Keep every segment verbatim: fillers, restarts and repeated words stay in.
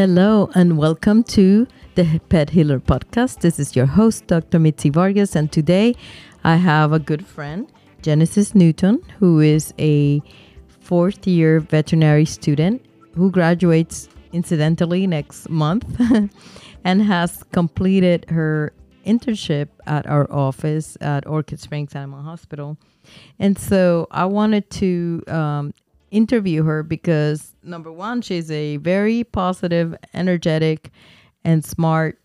Hello and welcome to the Pet Healer Podcast. This is your host, Doctor Mitzi Vargas, and today I have a good friend, Genesis Newton, who is a fourth-year veterinary student who graduates incidentally next month and has completed her internship at our office at Orchid Springs Animal Hospital. And so I wanted to um, interview her because, number one, she's a very positive, energetic, and smart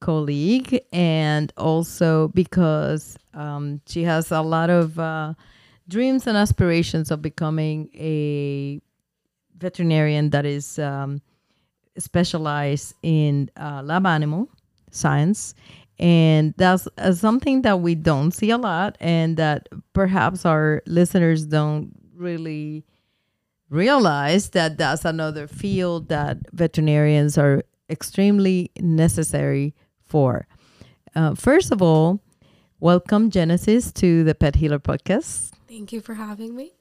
colleague, and also because um, she has a lot of uh, dreams and aspirations of becoming a veterinarian that is um, specialized in uh, lab animal science. And that's uh, something that we don't see a lot, and that perhaps our listeners don't really realize that that's another field that veterinarians are extremely necessary for. Uh, first of all, welcome, Genesis, to the Pet Healer Podcast. Thank you for having me.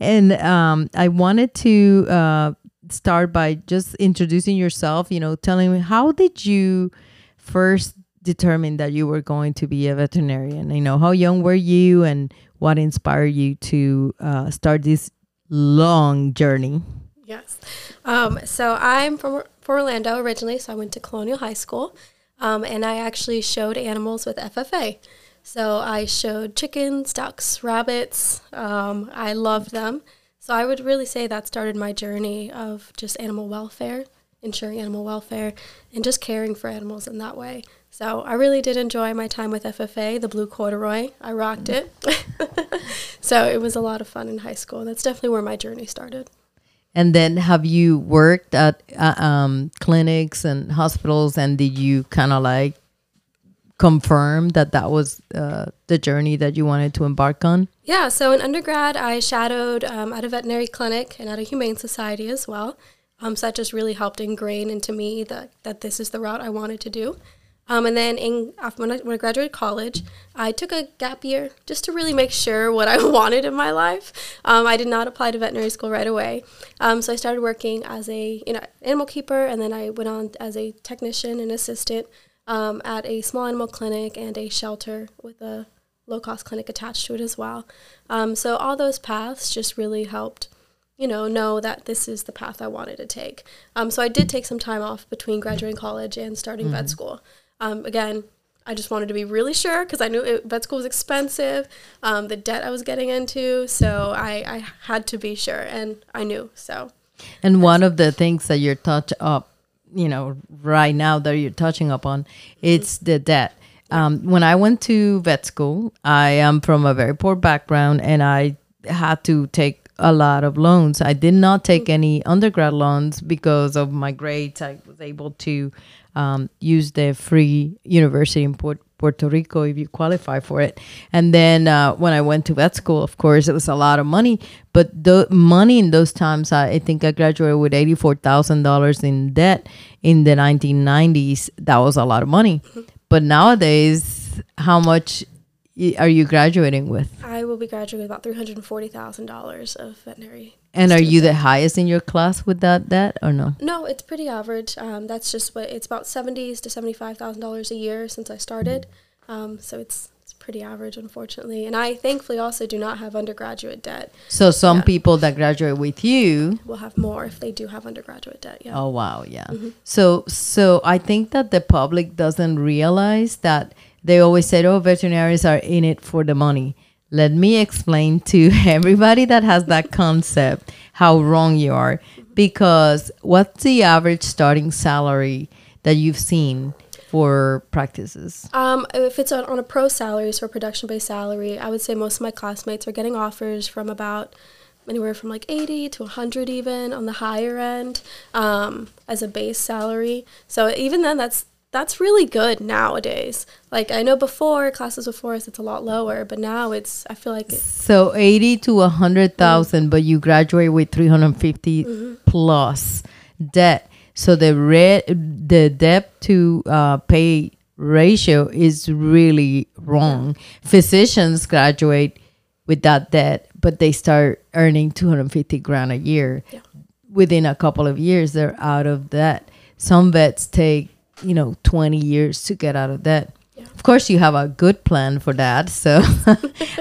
And um, I wanted to uh, start by just introducing yourself, you know, telling me, how did you first determine that you were going to be a veterinarian? You know, how young were you and what inspired you to uh, start this long journey? Yes. Um, so I'm from, from Orlando originally, so I went to Colonial High School, um, and I actually showed animals with F F A. So I showed chickens, ducks, rabbits. Um, I loved them. So I would really say that started my journey of just animal welfare, ensuring animal welfare, and just caring for animals in that way. So I really did enjoy my time with F F A, the blue corduroy. I rocked it. So it was a lot of fun in high school. That's definitely where my journey started. And then have you worked at uh, um, clinics and hospitals, and did you kind of like confirm that that was uh, the journey that you wanted to embark on? Yeah, so in undergrad, I shadowed um, at a veterinary clinic and at a humane society as well. Um, so that just really helped ingrain into me that, that this is the route I wanted to do. Um, and then in, after when, I, when I graduated college, I took a gap year just to really make sure what I wanted in my life. Um, I did not apply to veterinary school right away. Um, so I started working as a you know, animal keeper, and then I went on as a technician and assistant um, at a small animal clinic and a shelter with a low-cost clinic attached to it as well. Um, so all those paths just really helped you know, know that this is the path I wanted to take. Um, so I did take some time off between graduating college and starting mm-hmm. vet school. Um, again, I just wanted to be really sure because I knew it, vet school was expensive, um, the debt I was getting into. So I, I had to be sure, and I knew so. And one of the things that you're touch up, you know, right now that you're touching up on, it's mm-hmm. the debt. Um, when I went to vet school, I am from a very poor background, and I had to take a lot of loans. I did not take any undergrad loans because of my grades. I was able to um, use the free university in Port- Puerto Rico if you qualify for it. And then uh, when I went to vet school, of course, it was a lot of money. But the money in those times, I, I think I graduated with eighty-four thousand dollars in debt in the nineteen nineties. That was a lot of money. But nowadays, how much are you graduating with? I will be graduating with about three hundred forty thousand dollars of veterinary. And student. Are you the highest in your class with that debt or no? No, it's pretty average. Um, that's just what it's about seventy thousand to seventy-five thousand dollars a year since I started. Um, so it's it's pretty average, unfortunately. And I thankfully also do not have undergraduate debt. So some yeah. people that graduate with you will have more if they do have undergraduate debt. Yeah. Oh wow, yeah. Mm-hmm. So so I think that the public doesn't realize that. They always said, oh, veterinarians are in it for the money. Let me explain to everybody that has that concept how wrong you are. Because what's the average starting salary that you've seen for practices? Um, if it's on, on a pro salary, so a production-based salary, I would say most of my classmates are getting offers from about anywhere from like eighty to one hundred even on the higher end um, as a base salary. So even then, that's That's really good nowadays. Like I know before classes before us, it's a lot lower, but now it's. I feel like it's so eighty to a hundred thousand, mm-hmm. but you graduate with three hundred fifty mm-hmm. plus debt. So the re- the debt to uh, pay ratio is really wrong. Yeah. Physicians graduate with that debt, but they start earning two hundred fifty grand a year. Yeah. within a couple of years, they're out of that. Some vets take, you know, twenty years to get out of that. Yeah. Of course, you have a good plan for that. So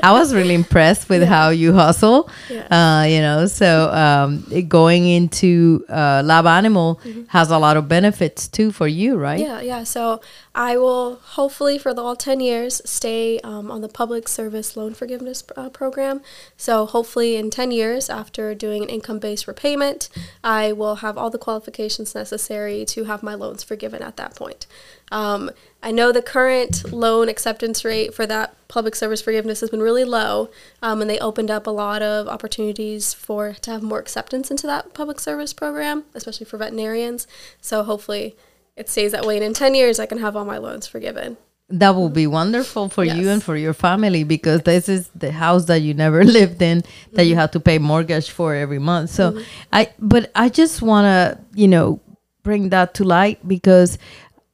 I was really impressed with yeah. how you hustle, yeah. uh, you know, so um, it, going into uh, lab animal mm-hmm. has a lot of benefits too for you, right? Yeah, yeah. So I will hopefully for the all ten years stay um, on the public service loan forgiveness uh, program. So hopefully in ten years after doing an income-based repayment, I will have all the qualifications necessary to have my loans forgiven at that point. Um, I know the current loan acceptance rate for that public service forgiveness has been really low, um, and they opened up a lot of opportunities for to have more acceptance into that public service program, especially for veterinarians. So hopefully it stays that way, and in ten years I can have all my loans forgiven. That will be wonderful for yes. you and for your family, because this is the house that you never lived in, mm-hmm. that you have to pay mortgage for every month. So mm-hmm. I, but I just want to, you know, bring that to light, because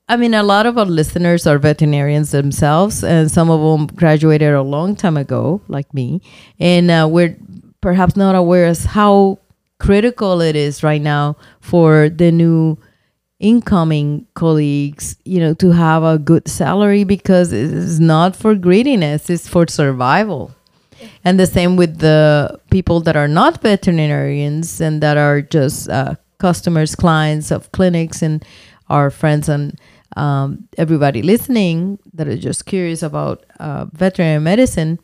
I mean, a lot of our listeners are veterinarians themselves, and some of them graduated a long time ago, like me, and uh, we're perhaps not aware as how critical it is right now for the new incoming colleagues, you know, to have a good salary, because it's not for greediness, it's for survival. Yeah. And the same with the people that are not veterinarians and that are just uh, customers, clients of clinics, and our friends and um, everybody listening that are just curious about uh, veterinary medicine,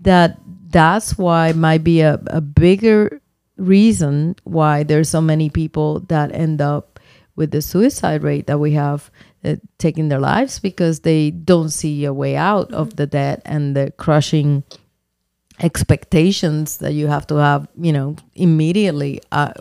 that that's why might be a, a bigger reason why there's so many people that end up with the suicide rate that we have uh, taking their lives, because they don't see a way out of the debt and the crushing expectations that you have to have, you know, immediately uh,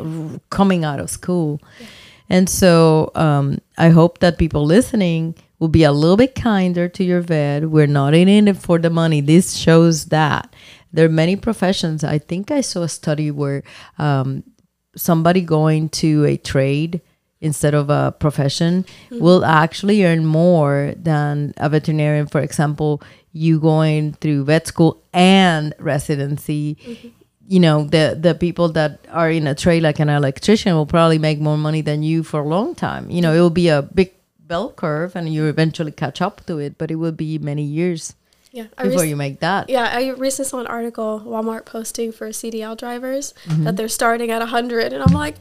coming out of school. Yeah. And so um, I hope that people listening will be a little bit kinder to your vet. We're not in it for the money. This shows that there are many professions. I think I saw a study where um, somebody going to a trade instead of a profession mm-hmm. will actually earn more than a veterinarian. For example, you going through vet school and residency. Mm-hmm. You know, the the people that are in a trade like an electrician will probably make more money than you for a long time. You know, it will be a big bell curve and you eventually catch up to it, but it will be many years yeah, before you make that. Yeah, I recently saw an article, Walmart posting for C D L drivers, mm-hmm. that they're starting at one hundred, and I'm like,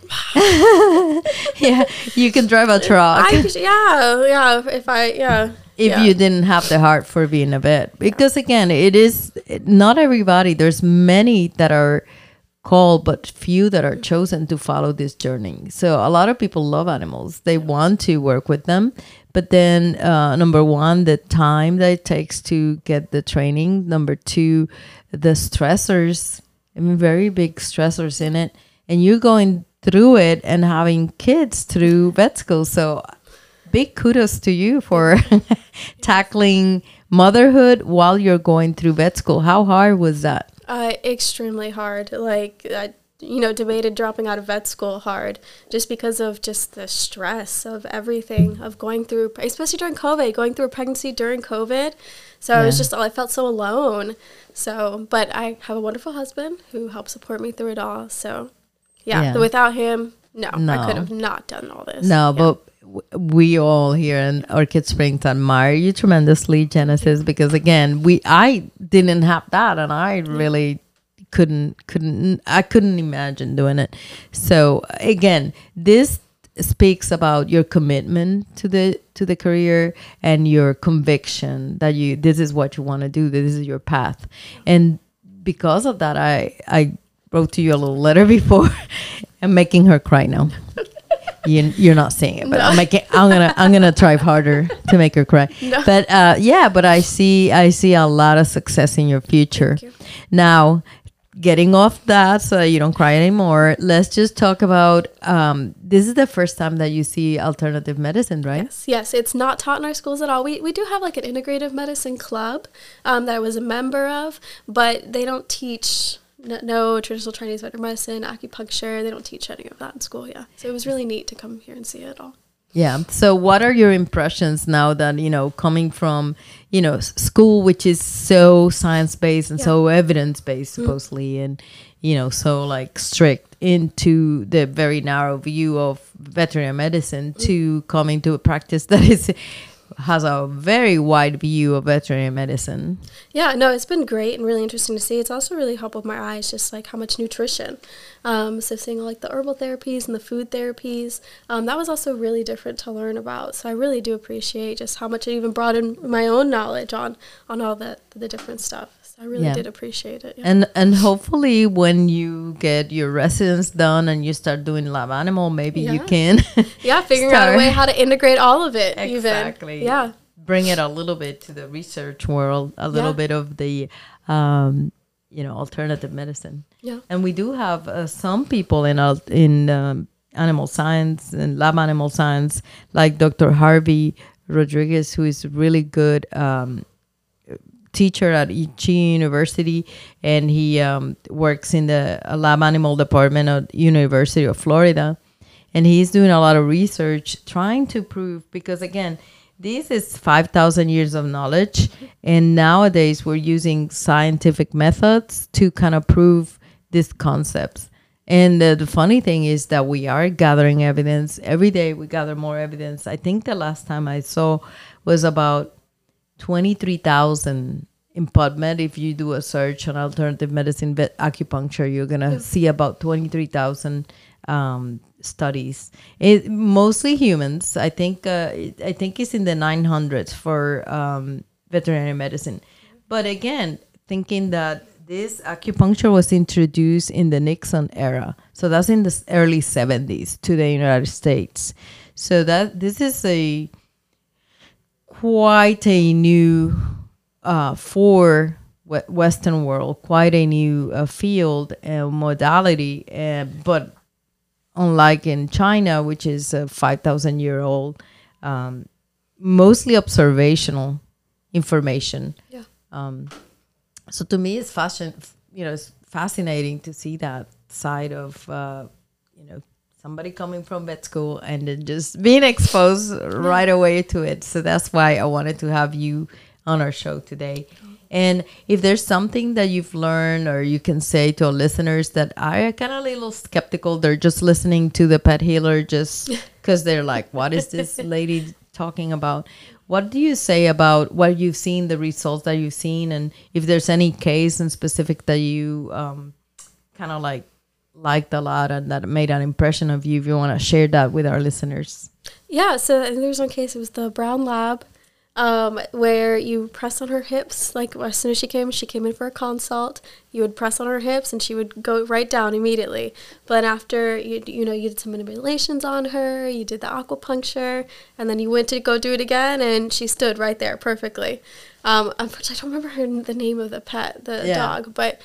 yeah, you can drive a truck. I, yeah, yeah, if I, yeah. If yeah. you didn't have the heart for being a vet. Because, again, it is not everybody. There's many that are called, but few that are chosen to follow this journey. So a lot of people love animals. They want to work with them. But then, uh, number one, the time that it takes to get the training. Number two, the stressors. I mean, very big stressors in it. And you're going through it and having kids through vet school. So big kudos to you for tackling motherhood while you're going through vet school. How hard was that? Uh, extremely hard. Like, I, you know, debated dropping out of vet school hard just because of just the stress of everything, of going through, especially during COVID, going through a pregnancy during COVID. So yeah. it was just, all I felt so alone. So, but I have a wonderful husband who helped support me through it all. So, yeah, yeah. without him, no, no, I could have not done all this. No, yeah. but we all here in Orchid Springs admire you tremendously, Genesis, because again, we I didn't have that, and I really couldn't couldn't I couldn't imagine doing it. So again, this speaks about your commitment to the to the career and your conviction that you this is what you want to do, this is your path. And because of that, I I wrote to you a little letter before. I'm making her cry now. You, you're not seeing it, but no. I'm making. I'm gonna. I'm gonna try harder to make her cry. No. But uh, yeah, but I see. I see a lot of success in your future. You. Now, getting off that, so that you don't cry anymore. Let's just talk about. Um, this is the first time that you see alternative medicine, right? Yes. Yes. It's not taught in our schools at all. We we do have like an integrative medicine club um, that I was a member of, but they don't teach. No, no traditional Chinese veterinary medicine, acupuncture. They don't teach any of that in school. Yeah, so it was really neat to come here and see it all. Yeah. So what are your impressions now that, you know, coming from, you know, school, which is so science-based and yeah. so evidence-based supposedly, mm-hmm. and, you know, so like strict, into the very narrow view of veterinary medicine, mm-hmm. to coming to a practice that is... has a very wide view of veterinary medicine. Yeah, no, it's been great and really interesting to see. It's also really helped with my eyes, just like how much nutrition. Um, so seeing like the herbal therapies and the food therapies, um, that was also really different to learn about. So I really do appreciate just how much it even broadened my own knowledge on, on all the, the different stuff. I really yeah. did appreciate it. Yeah. And and hopefully when you get your residence done and you start doing lab animal, maybe yeah. you can. yeah, figuring start. out a way how to integrate all of it. Exactly. Even. Yeah. Bring it a little bit to the research world, a little yeah. bit of the, um, you know, alternative medicine. Yeah. And we do have uh, some people in, uh, in um, animal science and lab animal science, like Doctor Harvey Rodriguez, who is really good um teacher at I C University, and he um, works in the uh, lab animal department at University of Florida, and he's doing a lot of research trying to prove, because again, this is five thousand years of knowledge, and nowadays we're using scientific methods to kind of prove these concepts. And uh, the funny thing is that we are gathering evidence every day. We gather more evidence. I think the last time I saw was about twenty-three thousand in PubMed. If you do a search on alternative medicine vet acupuncture, you're going to yeah. see about twenty-three thousand um, studies. It, mostly humans. I think uh, it, I think it's in the nine hundreds for um, veterinary medicine. But again, thinking that this acupuncture was introduced in the Nixon era. So that's in the early seventies to the United States. So that this is a... quite a new uh, for Western world, quite a new uh, field and modality. Uh, but unlike in China, which is a five thousand year old, um, mostly observational information. Yeah. Um, so to me, it's fashion. You know, it's fascinating to see that side of uh, you know. Somebody coming from vet school and then just being exposed right away to it. So that's why I wanted to have you on our show today. And if there's something that you've learned or you can say to our listeners that are kind of a little skeptical, they're just listening to the Pet Healer just because they're like, what is this lady talking about? What do you say about what you've seen, the results that you've seen? And if there's any case in specific that you um, kind of like, liked a lot and that made an impression of you, if you want to share that with our listeners. Yeah, so there's one case, it was the brown lab, um, where you press on her hips. Like as soon as she came, she came in for a consult, you would press on her hips and she would go right down immediately. But after, you you know, you did some manipulations on her, you did the acupuncture, and then you went to go do it again and she stood right there perfectly. Um, unfortunately, I don't remember her, the name of the pet, the yeah. dog, but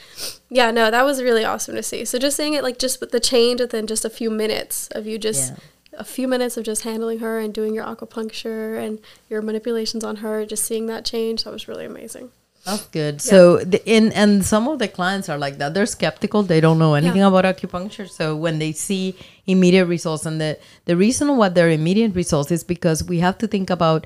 yeah, no, that was really awesome to see. So just seeing it, like just with the change within just a few minutes of you just, yeah. a few minutes of just handling her and doing your acupuncture and your manipulations on her, just seeing that change, that was really amazing. That's good. Yeah. So the, in, and some of the clients are like that. They're skeptical. They don't know anything yeah. about acupuncture. So when they see immediate results, and the, the reason why they're immediate results is because we have to think about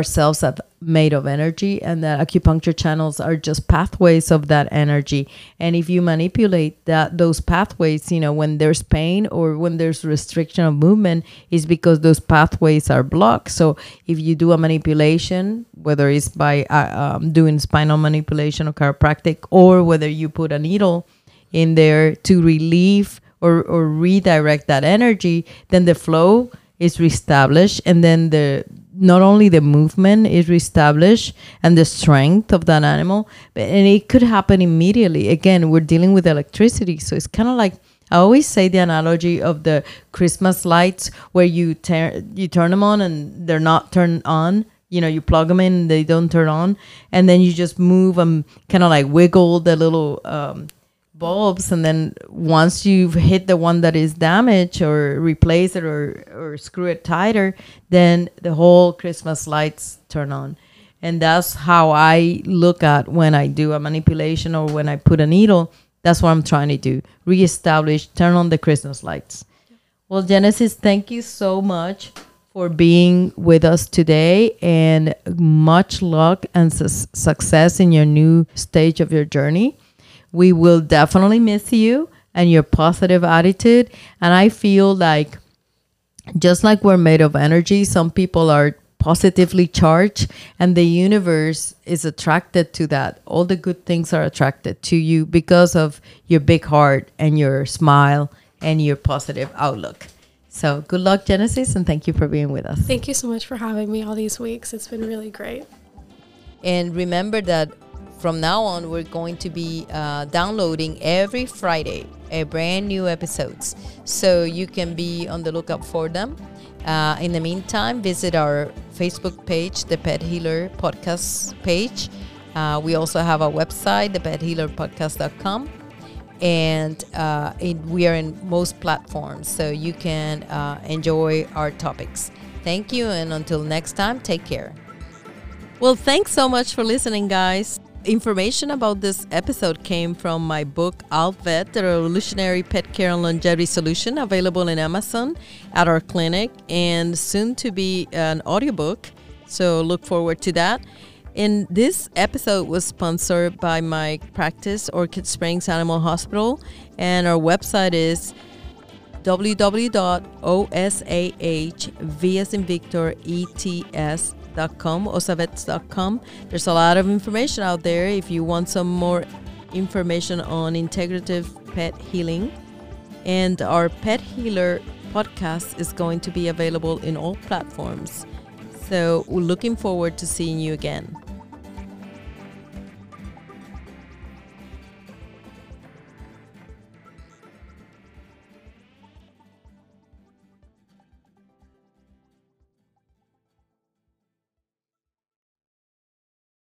ourselves are made of energy, and that acupuncture channels are just pathways of that energy. And if you manipulate that those pathways, you know, when there's pain or when there's restriction of movement, is because those pathways are blocked. So if you do a manipulation, whether it's by uh, um, doing spinal manipulation or chiropractic, or whether you put a needle in there to relieve or, or redirect that energy, then the flow is reestablished, and then the not only the movement is reestablished and the strength of that animal, but, and it could happen immediately. Again, we're dealing with electricity, so it's kind of like, I always say the analogy of the Christmas lights where you, ter- you turn them on and they're not turned on. You know, you plug them in and they don't turn on, and then you just move them, kind of like wiggle the little um, bulbs, and then once you've hit the one that is damaged or replace it or, or screw it tighter, then the whole Christmas lights turn on. And that's how I look at when I do a manipulation or when I put a needle. That's what I'm trying to do. Reestablish, turn on the Christmas lights. Well, Genesis, thank you so much for being with us today, and much luck and su- success in your new stage of your journey. We will definitely miss you and your positive attitude. And I feel like, just like we're made of energy, some people are positively charged, and the universe is attracted to that. All the good things are attracted to you because of your big heart and your smile and your positive outlook. So good luck, Genesis, and thank you for being with us. Thank you so much for having me all these weeks. It's been really great. And remember that from now on, we're going to be uh, downloading every Friday a brand new episodes, so you can be on the lookout for them. Uh, in the meantime, visit our Facebook page, The Pet Healer Podcast page. Uh, we also have our website, the pet healer podcast dot com. And uh, it, we are in most platforms, so you can uh, enjoy our topics. Thank you, and until next time, take care. Well, thanks so much for listening, guys. Information about this episode came from my book, I'll Vet, the Revolutionary Pet Care and Longevity Solution, available in Amazon, at our clinic, and soon to be an audiobook. So look forward to that. And this episode was sponsored by my practice, Orchid Springs Animal Hospital, and our website is w w w dot o s a h v as in Victor e t s dot com, o s a vets dot com. There's a lot of information out there if you want some more information on integrative pet healing. And our Pet Healer Podcast is going to be available in all platforms. So we're looking forward to seeing you again.